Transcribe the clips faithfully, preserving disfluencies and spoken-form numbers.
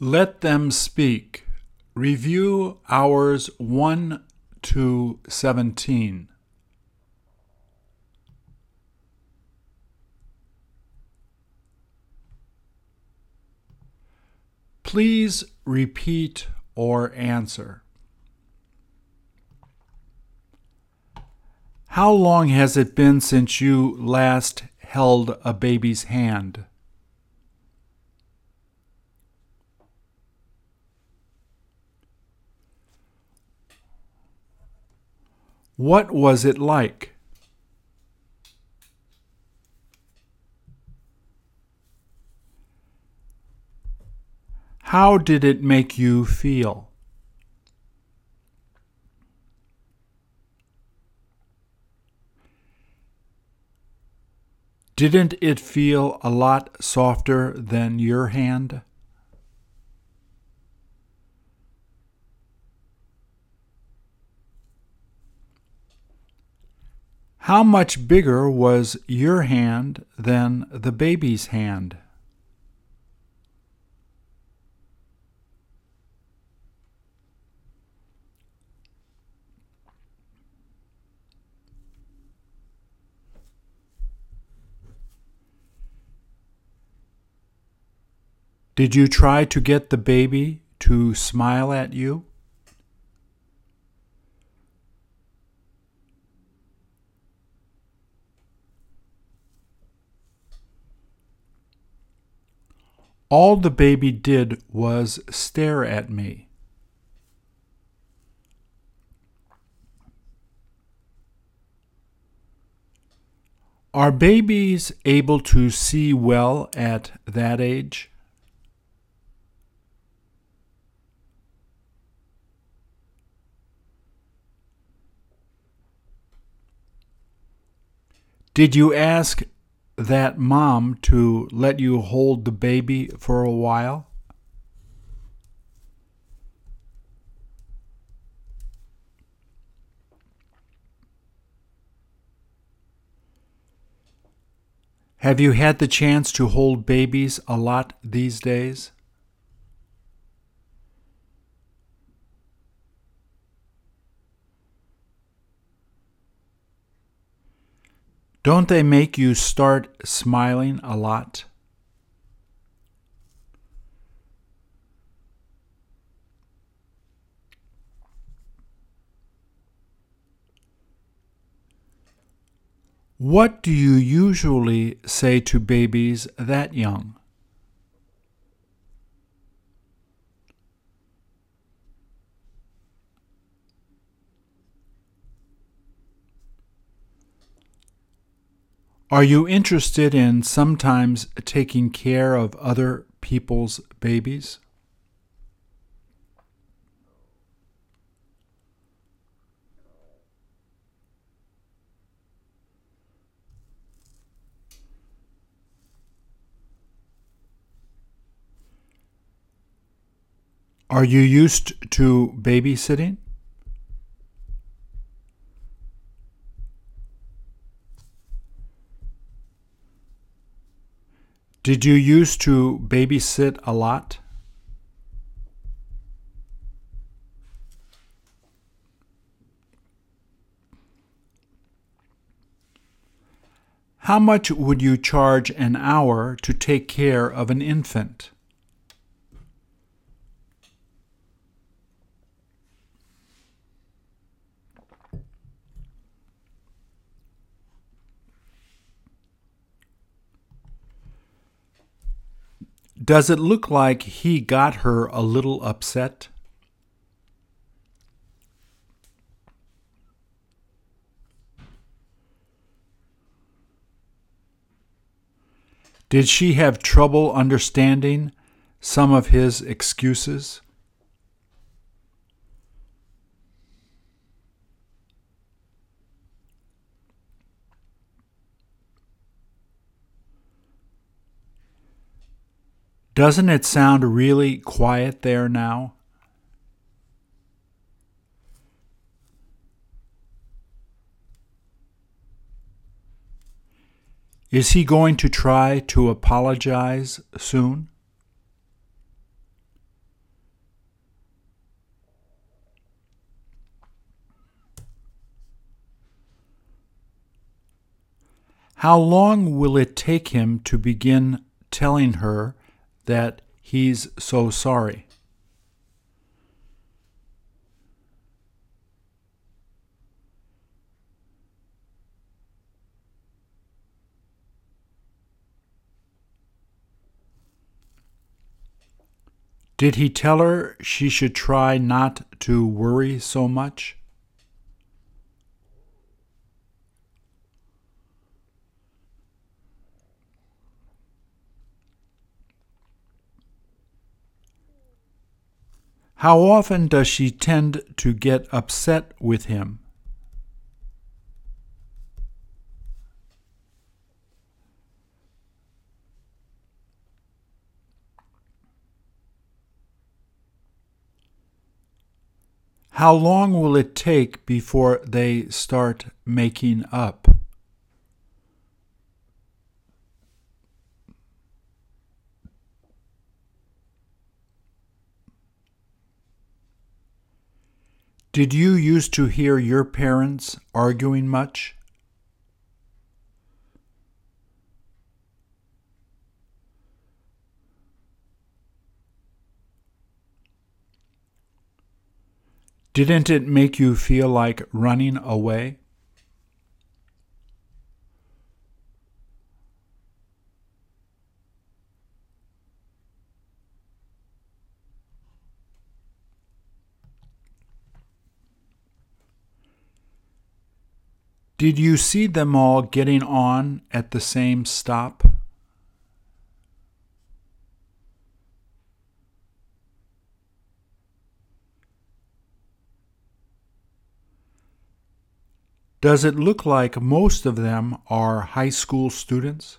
Let Them Speak. Review hours one to seventeen. Please repeat or answer. How long has it been since you last held a baby's hand? What was it like? How did it make you feel? Didn't it feel a lot softer than your hand? How much bigger was your hand than the baby's hand? Did you try to get the baby to smile at you? All the baby did was stare at me. Are babies able to see well at that age? Did you ask that mom to let you hold the baby for a while? Have you had the chance to hold babies a lot these days? Don't they make you start smiling a lot? What do you usually say to babies that young? Are you interested in sometimes taking care of other people's babies? Are you used to babysitting? Did you used to babysit a lot? How much would you charge an hour to take care of an infant? Does it look like he got her a little upset? Did she have trouble understanding some of his excuses? Doesn't it sound really quiet there now? Is he going to try to apologize soon? How long will it take him to begin telling her that he's so sorry? Did he tell her she should try not to worry so much? How often does she tend to get upset with him? How long will it take before they start making up? Did you used to hear your parents arguing much? Didn't it make you feel like running away? Did you see them all getting on at the same stop? Does it look like most of them are high school students?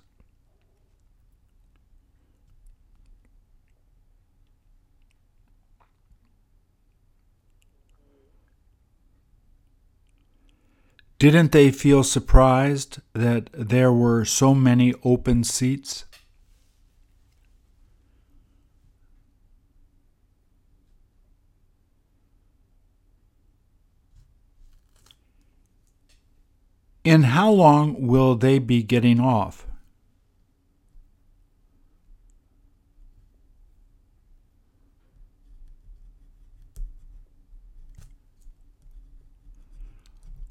Didn't they feel surprised that there were so many open seats? And how long will they be getting off?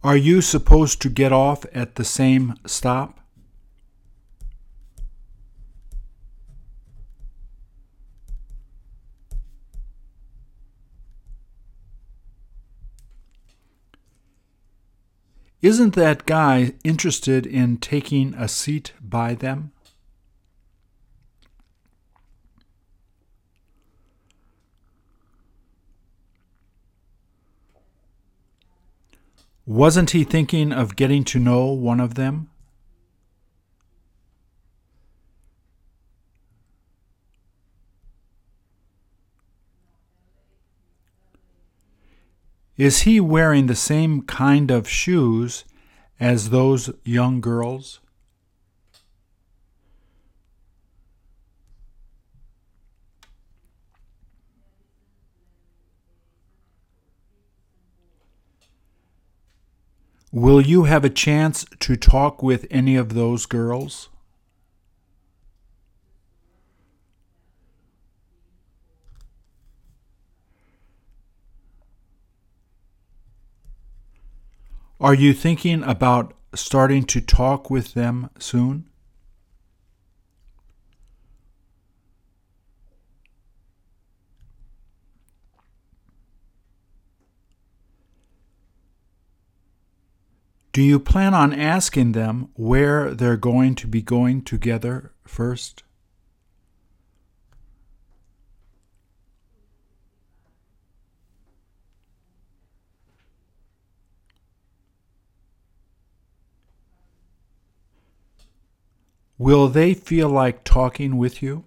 Are you supposed to get off at the same stop? Isn't that guy interested in taking a seat by them? Wasn't he thinking of getting to know one of them? Is he wearing the same kind of shoes as those young girls? Will you have a chance to talk with any of those girls? Are you thinking about starting to talk with them soon? Do you plan on asking them where they're going to be going together first? Will they feel like talking with you?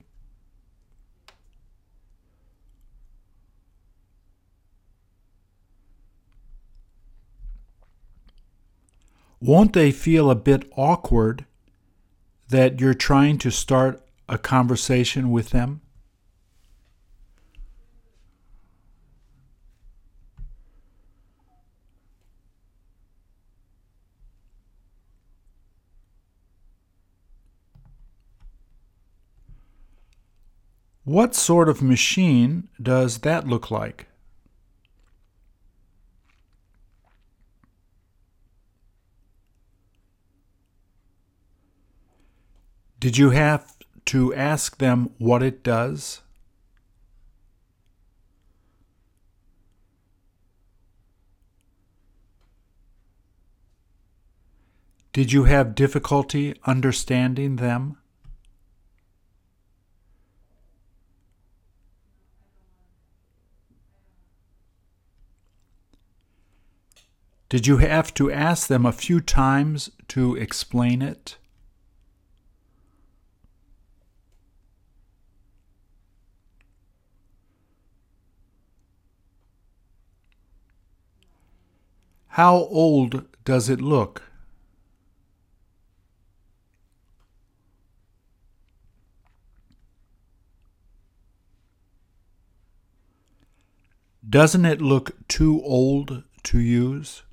Won't they feel a bit awkward that you're trying to start a conversation with them? What sort of machine does that look like? Did you have to ask them what it does? Did you have difficulty understanding them? Did you have to ask them a few times to explain it? How old does it look? Doesn't it look too old to use?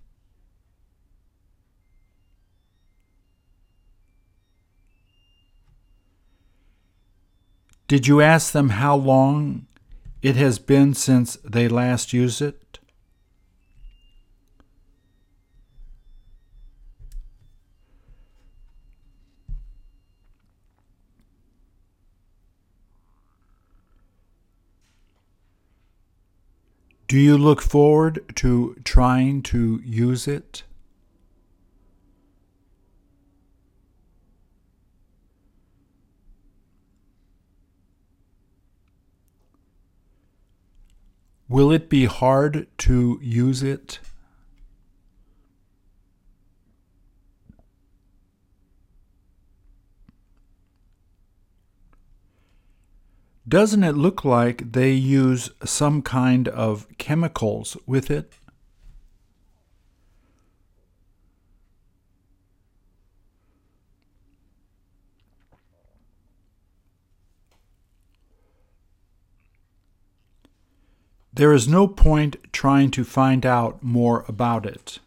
Did you ask them how long it has been since they last used it? Do you look forward to trying to use it? Will it be hard to use it? Doesn't it look like they use some kind of chemicals with it? There is no point trying to find out more about it.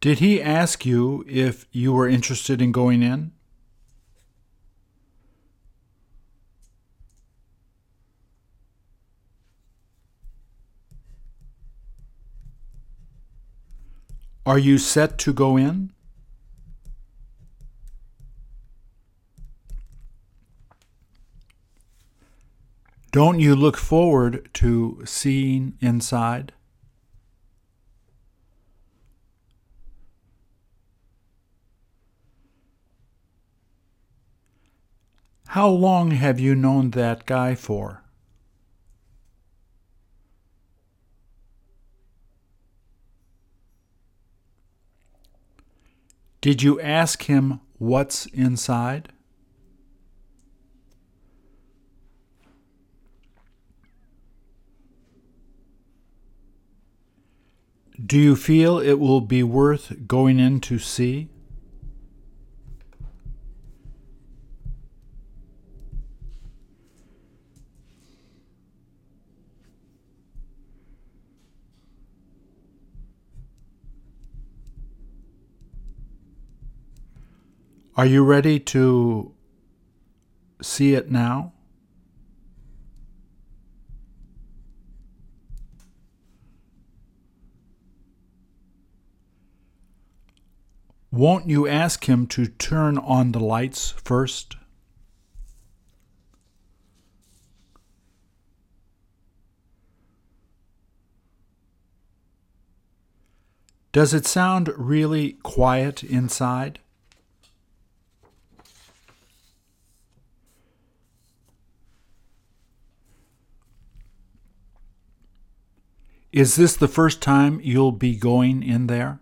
Did he ask you if you were interested in going in? Are you set to go in? Don't you look forward to seeing inside? How long have you known that guy for? Did you ask him what's inside? Do you feel it will be worth going in to see? Are you ready to see it now? Won't you ask him to turn on the lights first? Does it sound really quiet inside? Is this the first time you'll be going in there?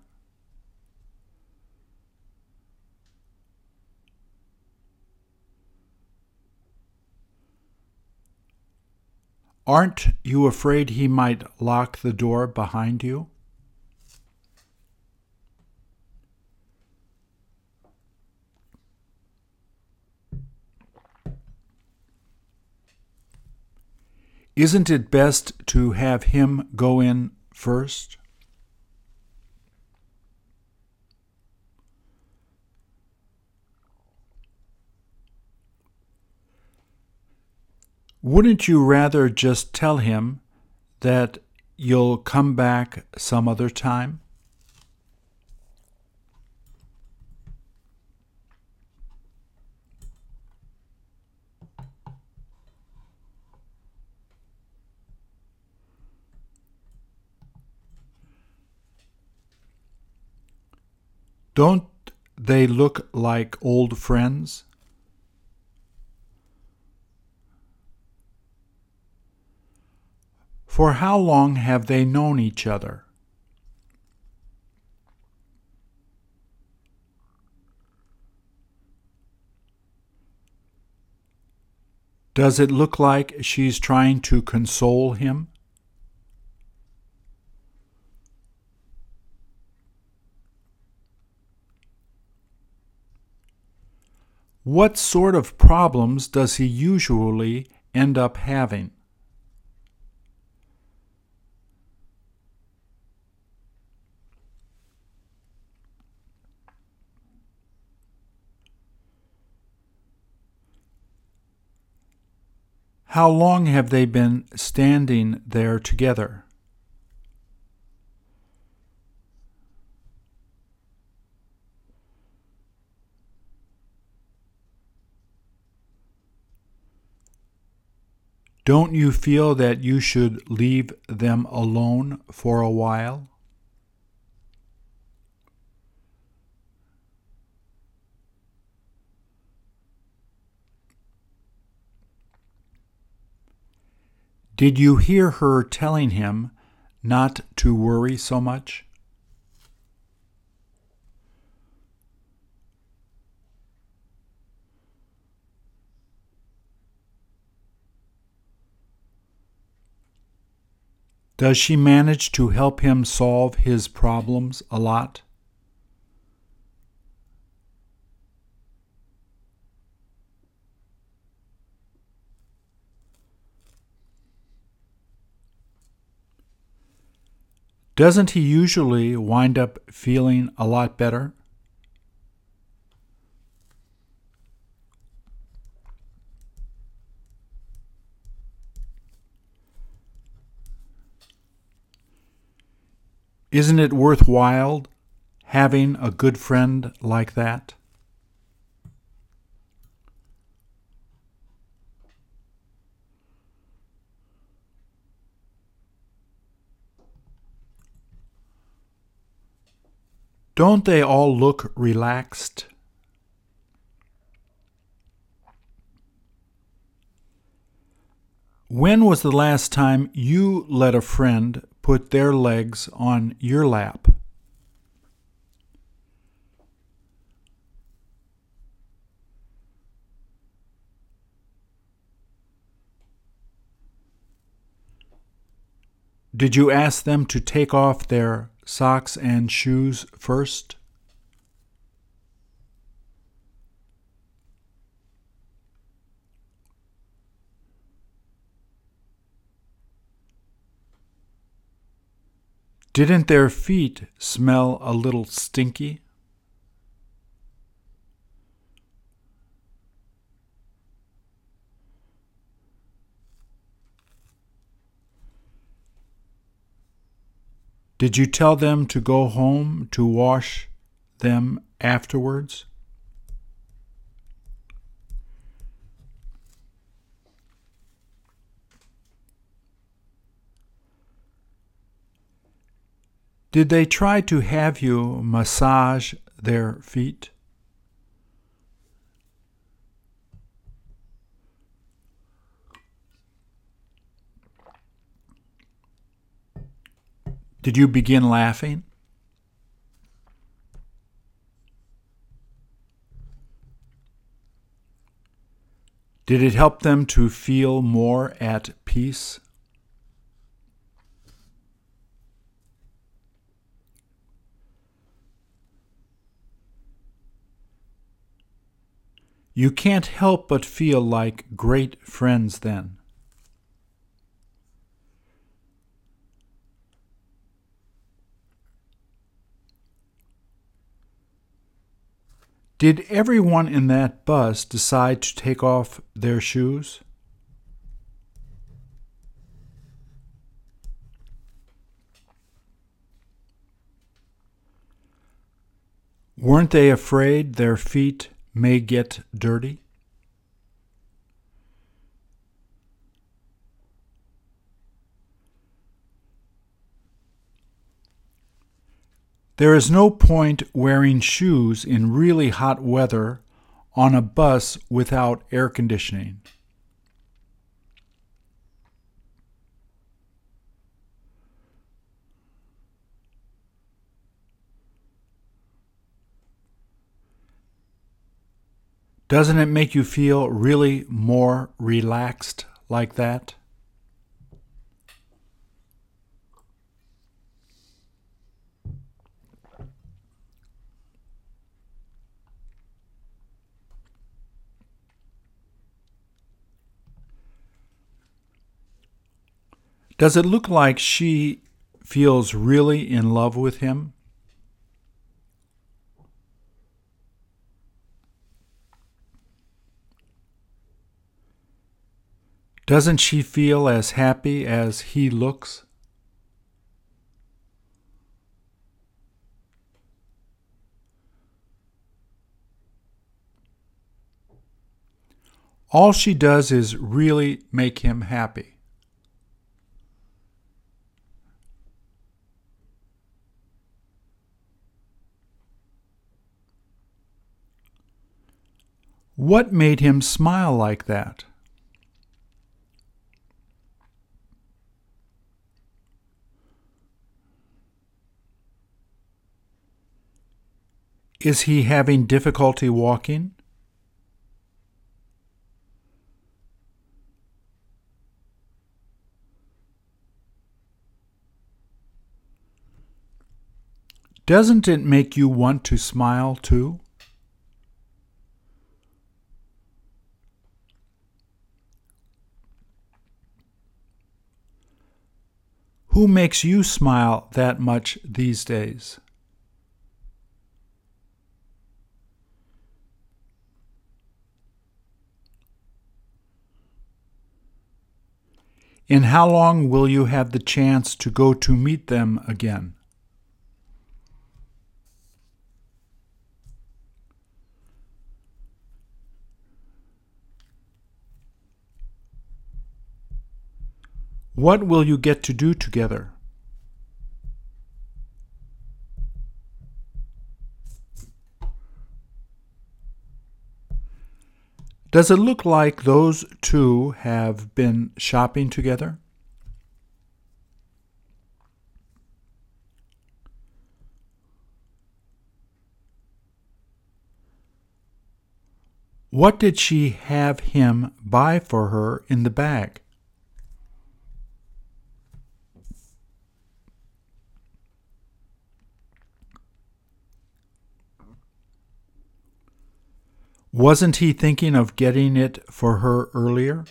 Aren't you afraid he might lock the door behind you? Isn't it best to have him go in first? Wouldn't you rather just tell him that you'll come back some other time? Don't they look like old friends? For how long have they known each other? Does it look like she's trying to console him? What sort of problems does he usually end up having? How long have they been standing there together? Don't you feel that you should leave them alone for a while? Did you hear her telling him not to worry so much? Does she manage to help him solve his problems a lot? Doesn't he usually wind up feeling a lot better? Isn't it worthwhile having a good friend like that? Don't they all look relaxed? When was the last time you let a friend put their legs on your lap? Did you ask them to take off their socks and shoes first? Didn't their feet smell a little stinky? Did you tell them to go home to wash them afterwards? Did they try to have you massage their feet? Did you begin laughing? Did it help them to feel more at peace? You can't help but feel like great friends then. Did everyone in that bus decide to take off their shoes? Weren't they afraid their feet may get dirty? There is no point wearing shoes in really hot weather on a bus without air conditioning. Doesn't it make you feel really more relaxed like that? Does it look like she feels really in love with him? Doesn't she feel as happy as he looks? All she does is really make him happy. What made him smile like that? Is he having difficulty walking? Doesn't it make you want to smile too? Who makes you smile that much these days? And how long will you have the chance to go to meet them again? What will you get to do together? Does it look like those two have been shopping together? What did she have him buy for her in the bag? Wasn't he thinking of getting it for her earlier?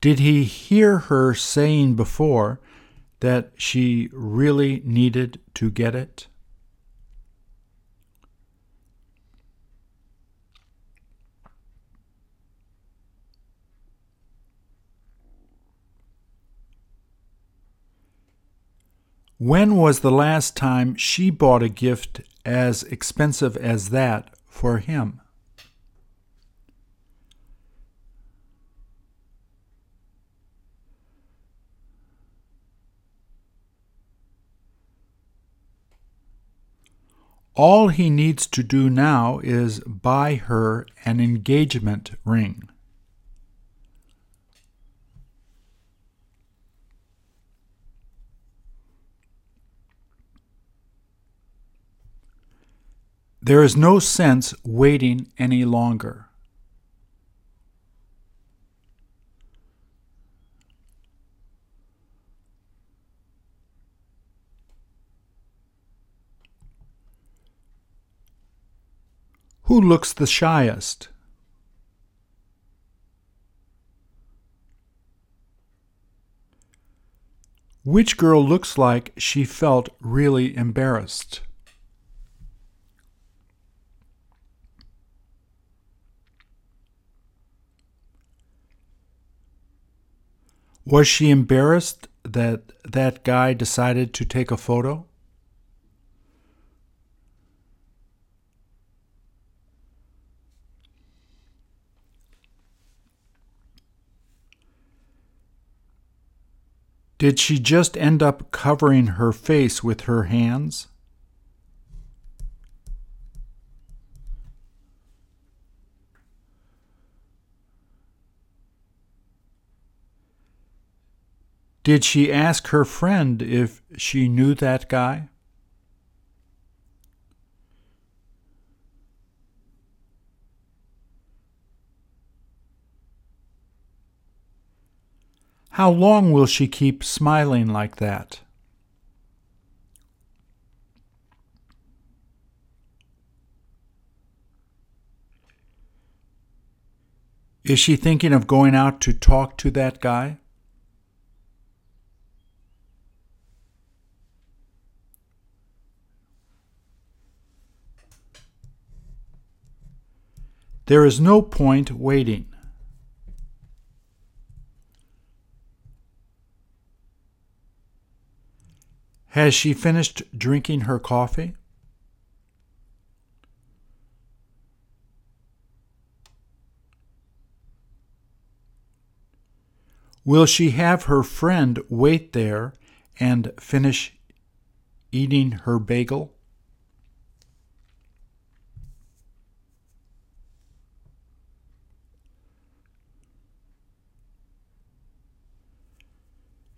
Did he hear her saying before that she really needed to get it? When was the last time she bought a gift as expensive as that for him? All he needs to do now is buy her an engagement ring. There is no sense waiting any longer. Who looks the shyest? Which girl looks like she felt really embarrassed? Was she embarrassed that that guy decided to take a photo? Did she just end up covering her face with her hands? Did she ask her friend if she knew that guy? How long will she keep smiling like that? Is she thinking of going out to talk to that guy? There is no point waiting. Has she finished drinking her coffee? Will she have her friend wait there and finish eating her bagel?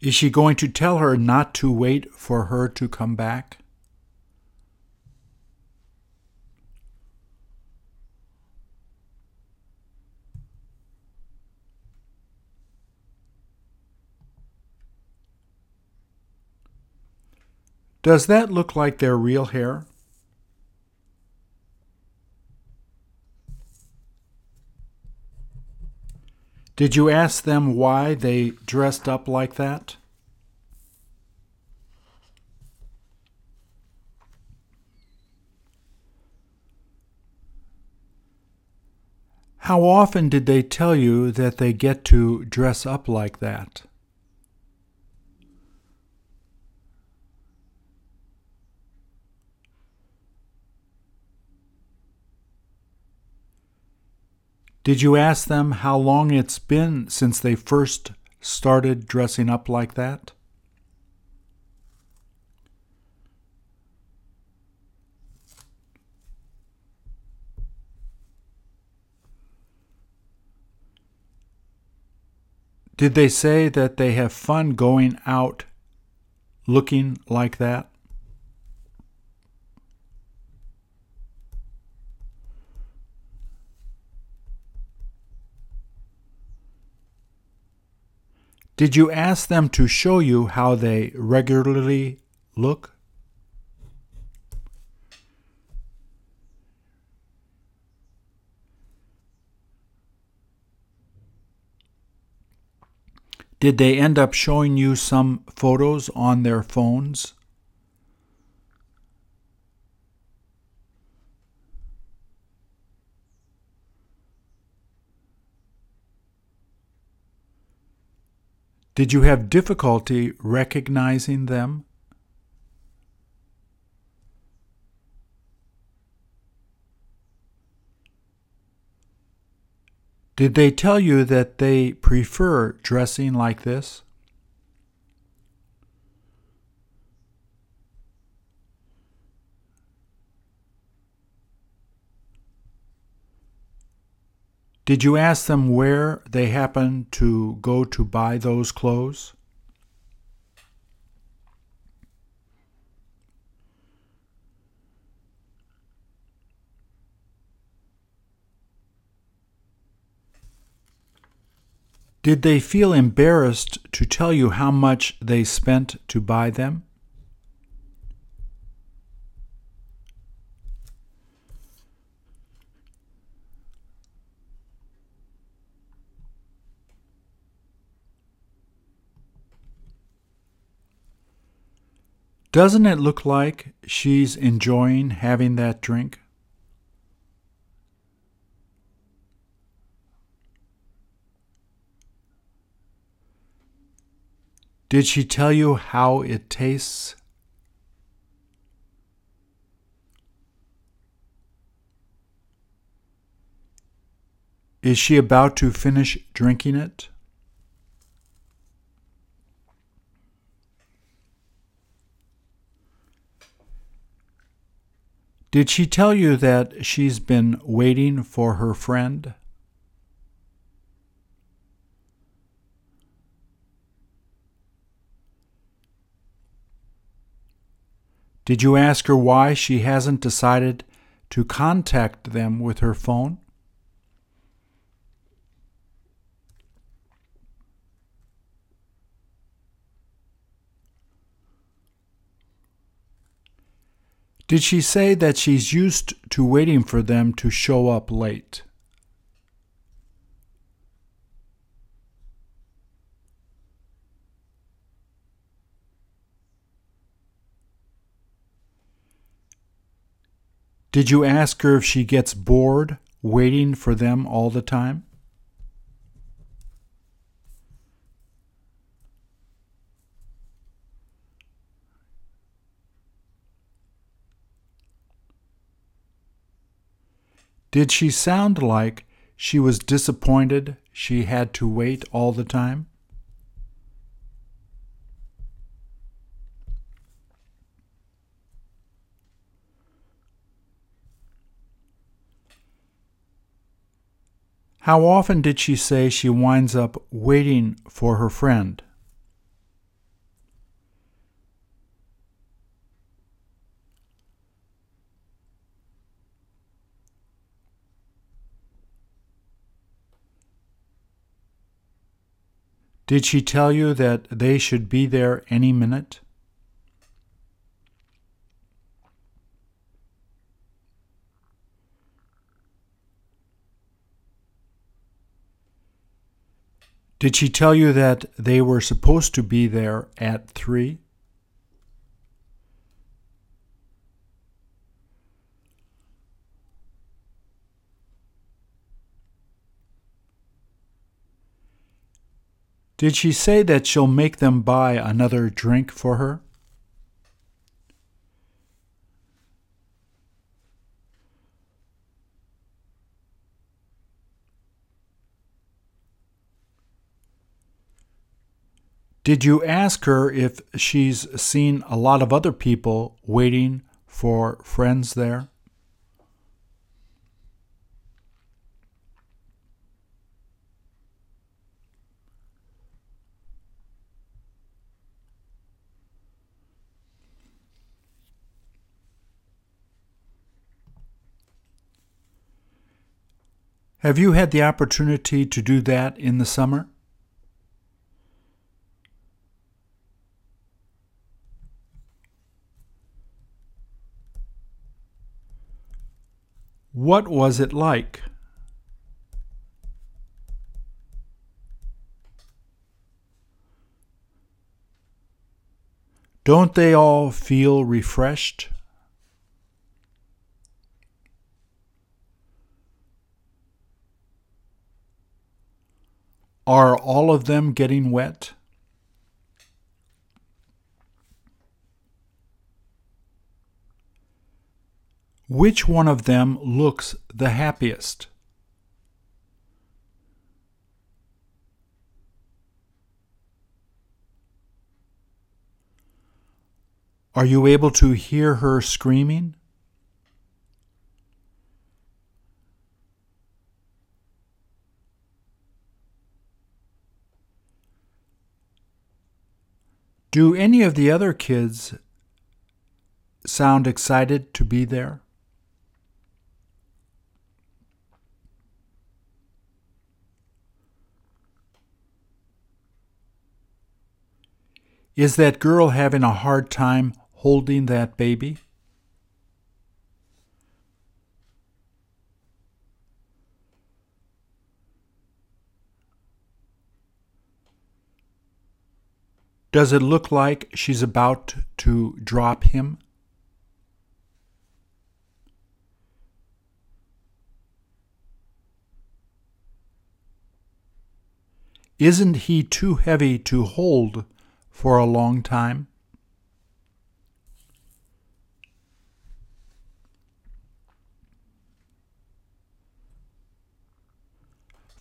Is she going to tell her not to wait for her to come back? Does that look like their real hair? Did you ask them why they dressed up like that? How often did they tell you that they get to dress up like that? Did you ask them how long it's been since they first started dressing up like that? Did they say that they have fun going out looking like that? Did you ask them to show you how they regularly look? Did they end up showing you some photos on their phones? Did you have difficulty recognizing them? Did they tell you that they prefer dressing like this? Did you ask them where they happen to go to buy those clothes? Did they feel embarrassed to tell you how much they spent to buy them? Doesn't it look like she's enjoying having that drink? Did she tell you how it tastes? Is she about to finish drinking it? Did she tell you that she's been waiting for her friend? Did you ask her why she hasn't decided to contact them with her phone? Did she say that she's used to waiting for them to show up late? Did you ask her if she gets bored waiting for them all the time? Did she sound like she was disappointed she had to wait all the time? How often did she say she winds up waiting for her friend? Did she tell you that they should be there any minute? Did she tell you that they were supposed to be there at three? Did she say that she'll make them buy another drink for her? Did you ask her if she's seen a lot of other people waiting for friends there? Have you had the opportunity to do that in the summer? What was it like? Don't they all feel refreshed? Are all of them getting wet? Which one of them looks the happiest? Are you able to hear her screaming? Do any of the other kids sound excited to be there? Is that girl having a hard time holding that baby? Does it look like she's about to drop him? Isn't he too heavy to hold for a long time?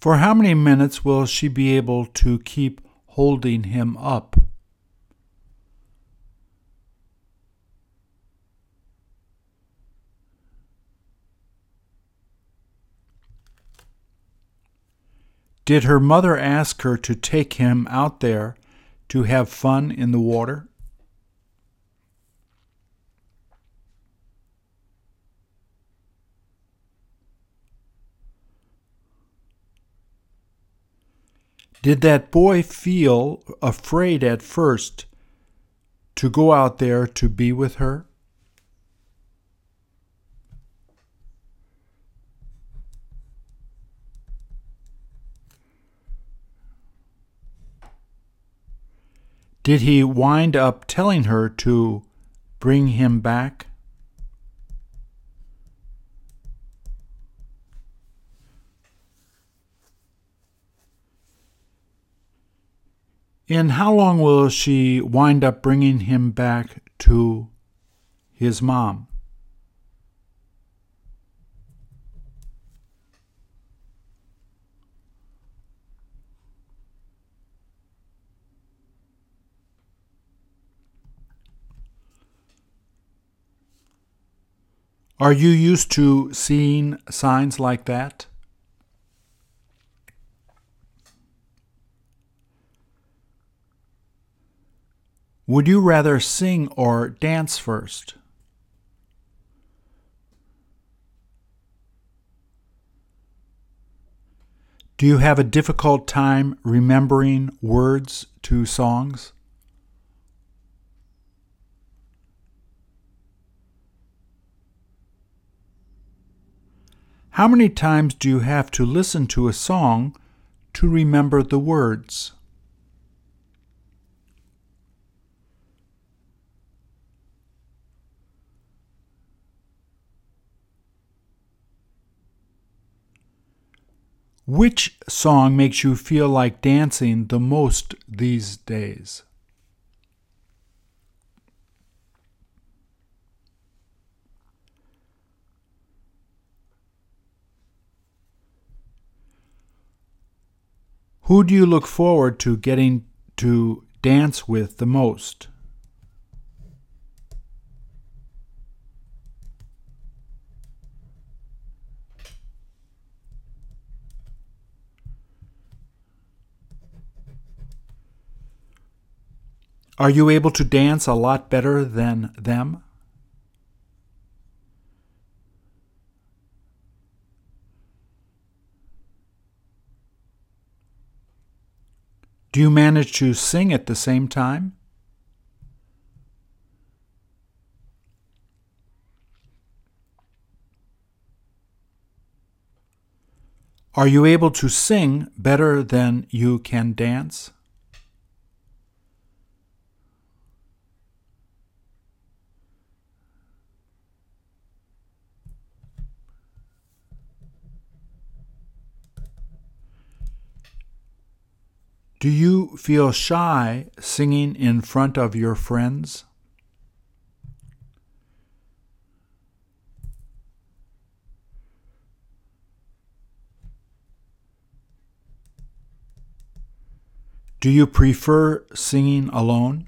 For how many minutes will she be able to keep holding him up? Did her mother ask her to take him out there to have fun in the water? Did that boy feel afraid at first to go out there to be with her? Did he wind up telling her to bring him back? And how long will she wind up bringing him back to his mom? Are you used to seeing signs like that? Would you rather sing or dance first? Do you have a difficult time remembering words to songs? How many times do you have to listen to a song to remember the words? Which song makes you feel like dancing the most these days? Who do you look forward to getting to dance with the most? Are you able to dance a lot better than them? Do you manage to sing at the same time? Are you able to sing better than you can dance? Do you feel shy singing in front of your friends? Do you prefer singing alone?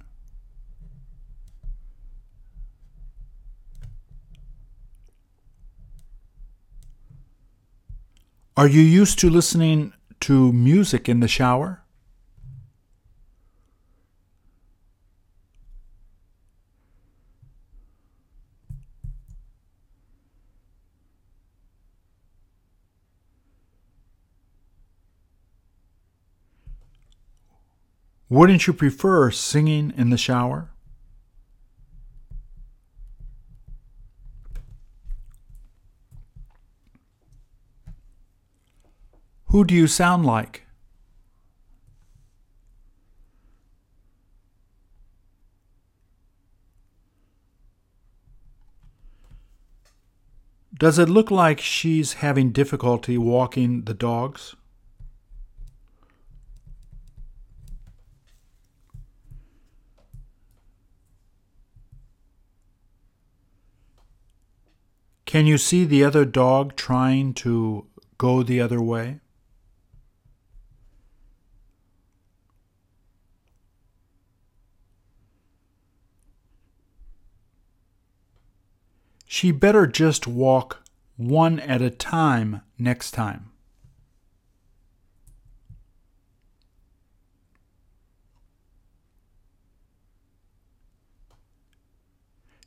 Are you used to listening to music in the shower? Wouldn't you prefer singing in the shower? Who do you sound like? Does it look like she's having difficulty walking the dogs? Can you see the other dog trying to go the other way? She better just walk one at a time next time.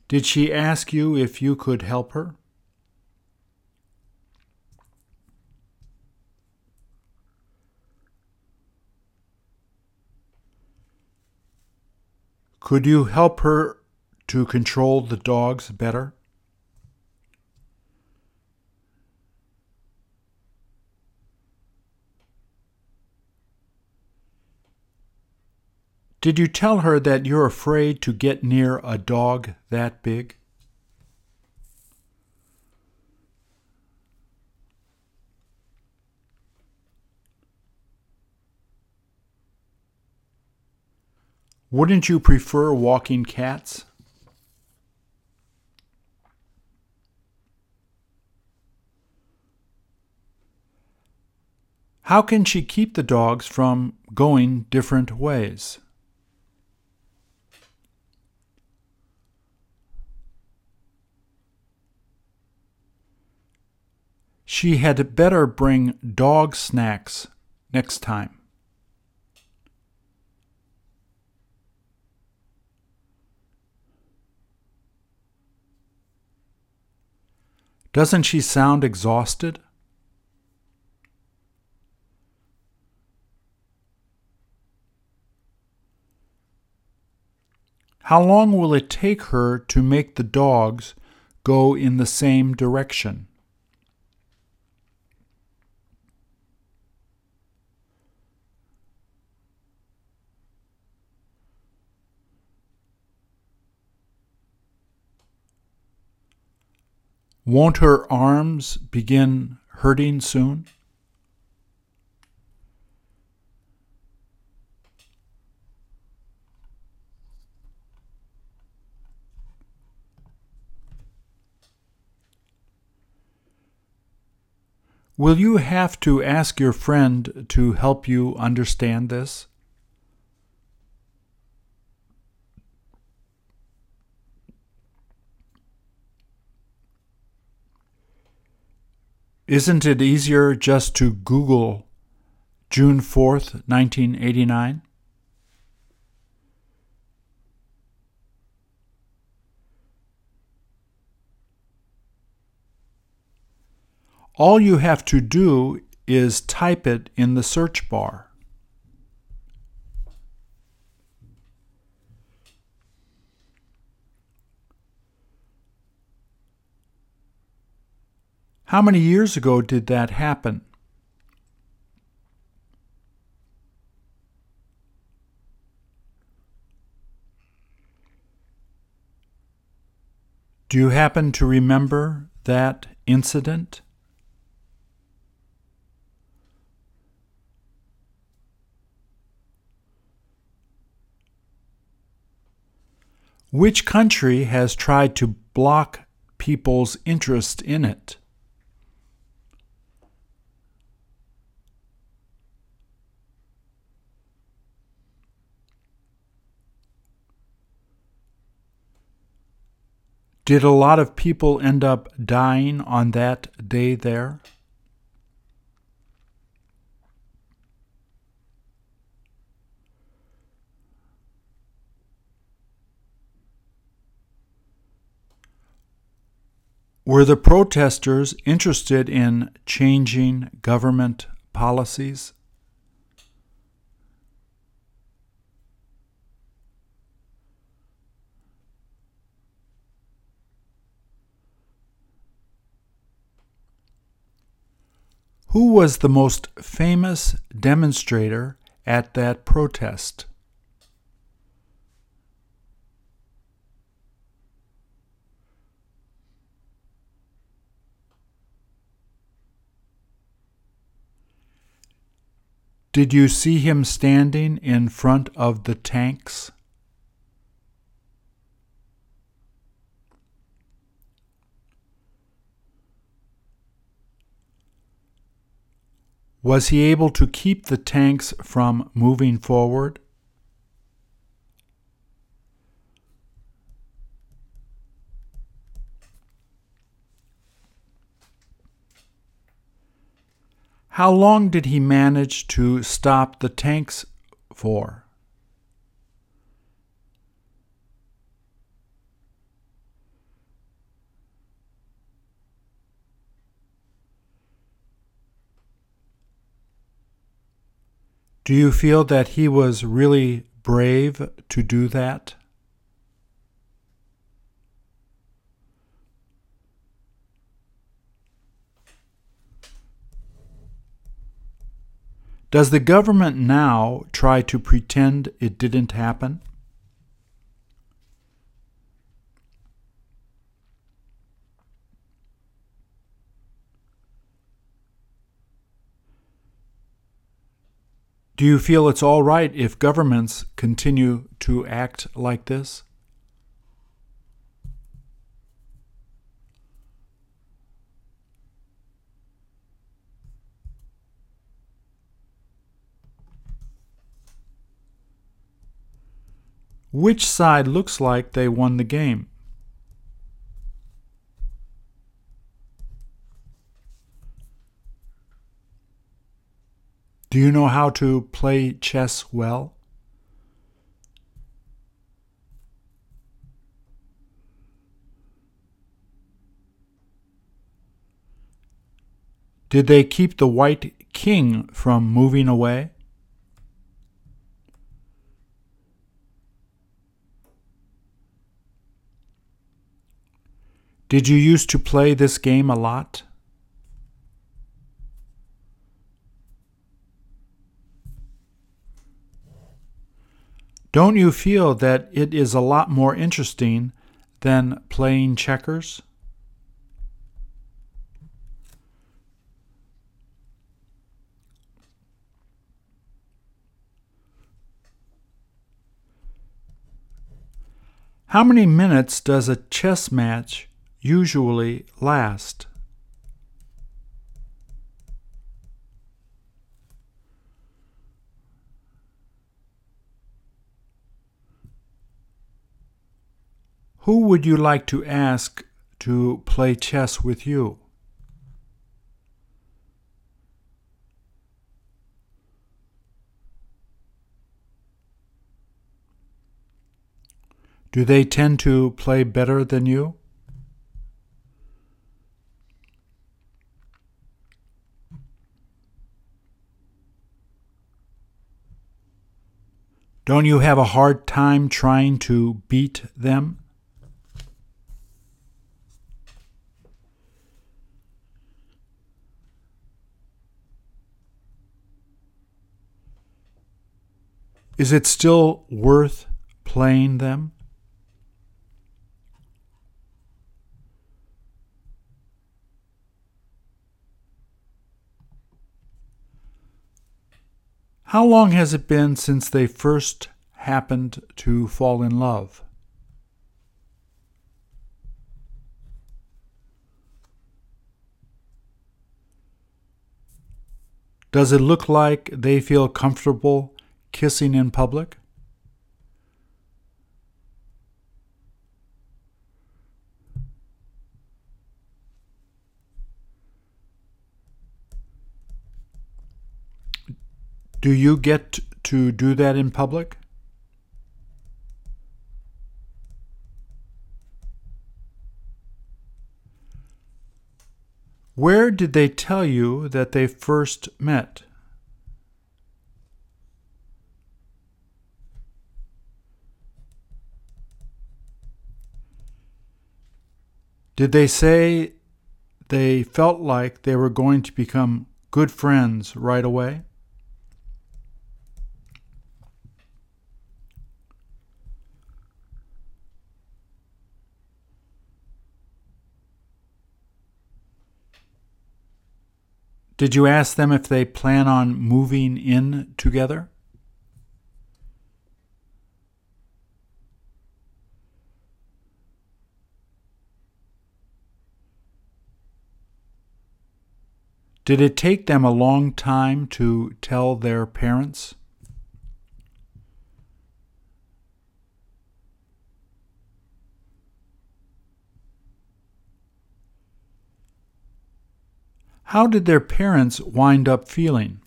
Did she ask you if you could help her? Could you help her to control the dogs better? Did you tell her that you're afraid to get near a dog that big? Wouldn't you prefer walking cats? How can she keep the dogs from going different ways? She had better bring dog snacks next time. Doesn't she sound exhausted? How long will it take her to make the dogs go in the same direction? Won't her arms begin hurting soon? Will you have to ask your friend to help you understand this? Isn't it easier just to Google June fourth, nineteen eighty-nine? All you have to do is type it in the search bar. How many years ago did that happen? Do you happen to remember that incident? Which country has tried to block people's interest in it? Did a lot of people end up dying on that day there? Were the protesters interested in changing government policies? Who was the most famous demonstrator at that protest? Did you see him standing in front of the tanks? Was he able to keep the tanks from moving forward? How long did he manage to stop the tanks for? Do you feel that he was really brave to do that? Does the government now try to pretend it didn't happen? Do you feel it's all right if governments continue to act like this? Which side looks like they won the game? Do you know how to play chess well? Did they keep the white king from moving away? Did you used to play this game a lot? Don't you feel that it is a lot more interesting than playing checkers? How many minutes does a chess match usually last? Who would you like to ask to play chess with you? Do they tend to play better than you? Don't you have a hard time trying to beat them? Is it still worth playing them? How long has it been since they first happened to fall in love? Does it look like they feel comfortable kissing in public? Do you get to do that in public? Where did they tell you that they first met? Did they say they felt like they were going to become good friends right away? Did you ask them if they plan on moving in together? Did it take them a long time to tell their parents? How did their parents wind up feeling?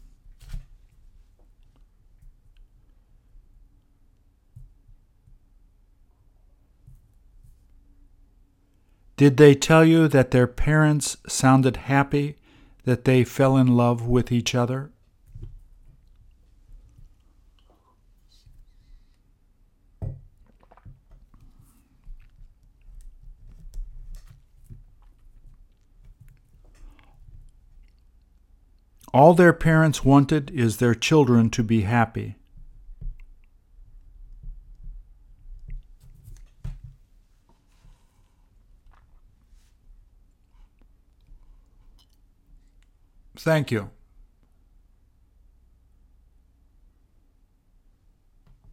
Did they tell you that their parents sounded happy that they fell in love with each other? All their parents wanted is their children to be happy. Thank you.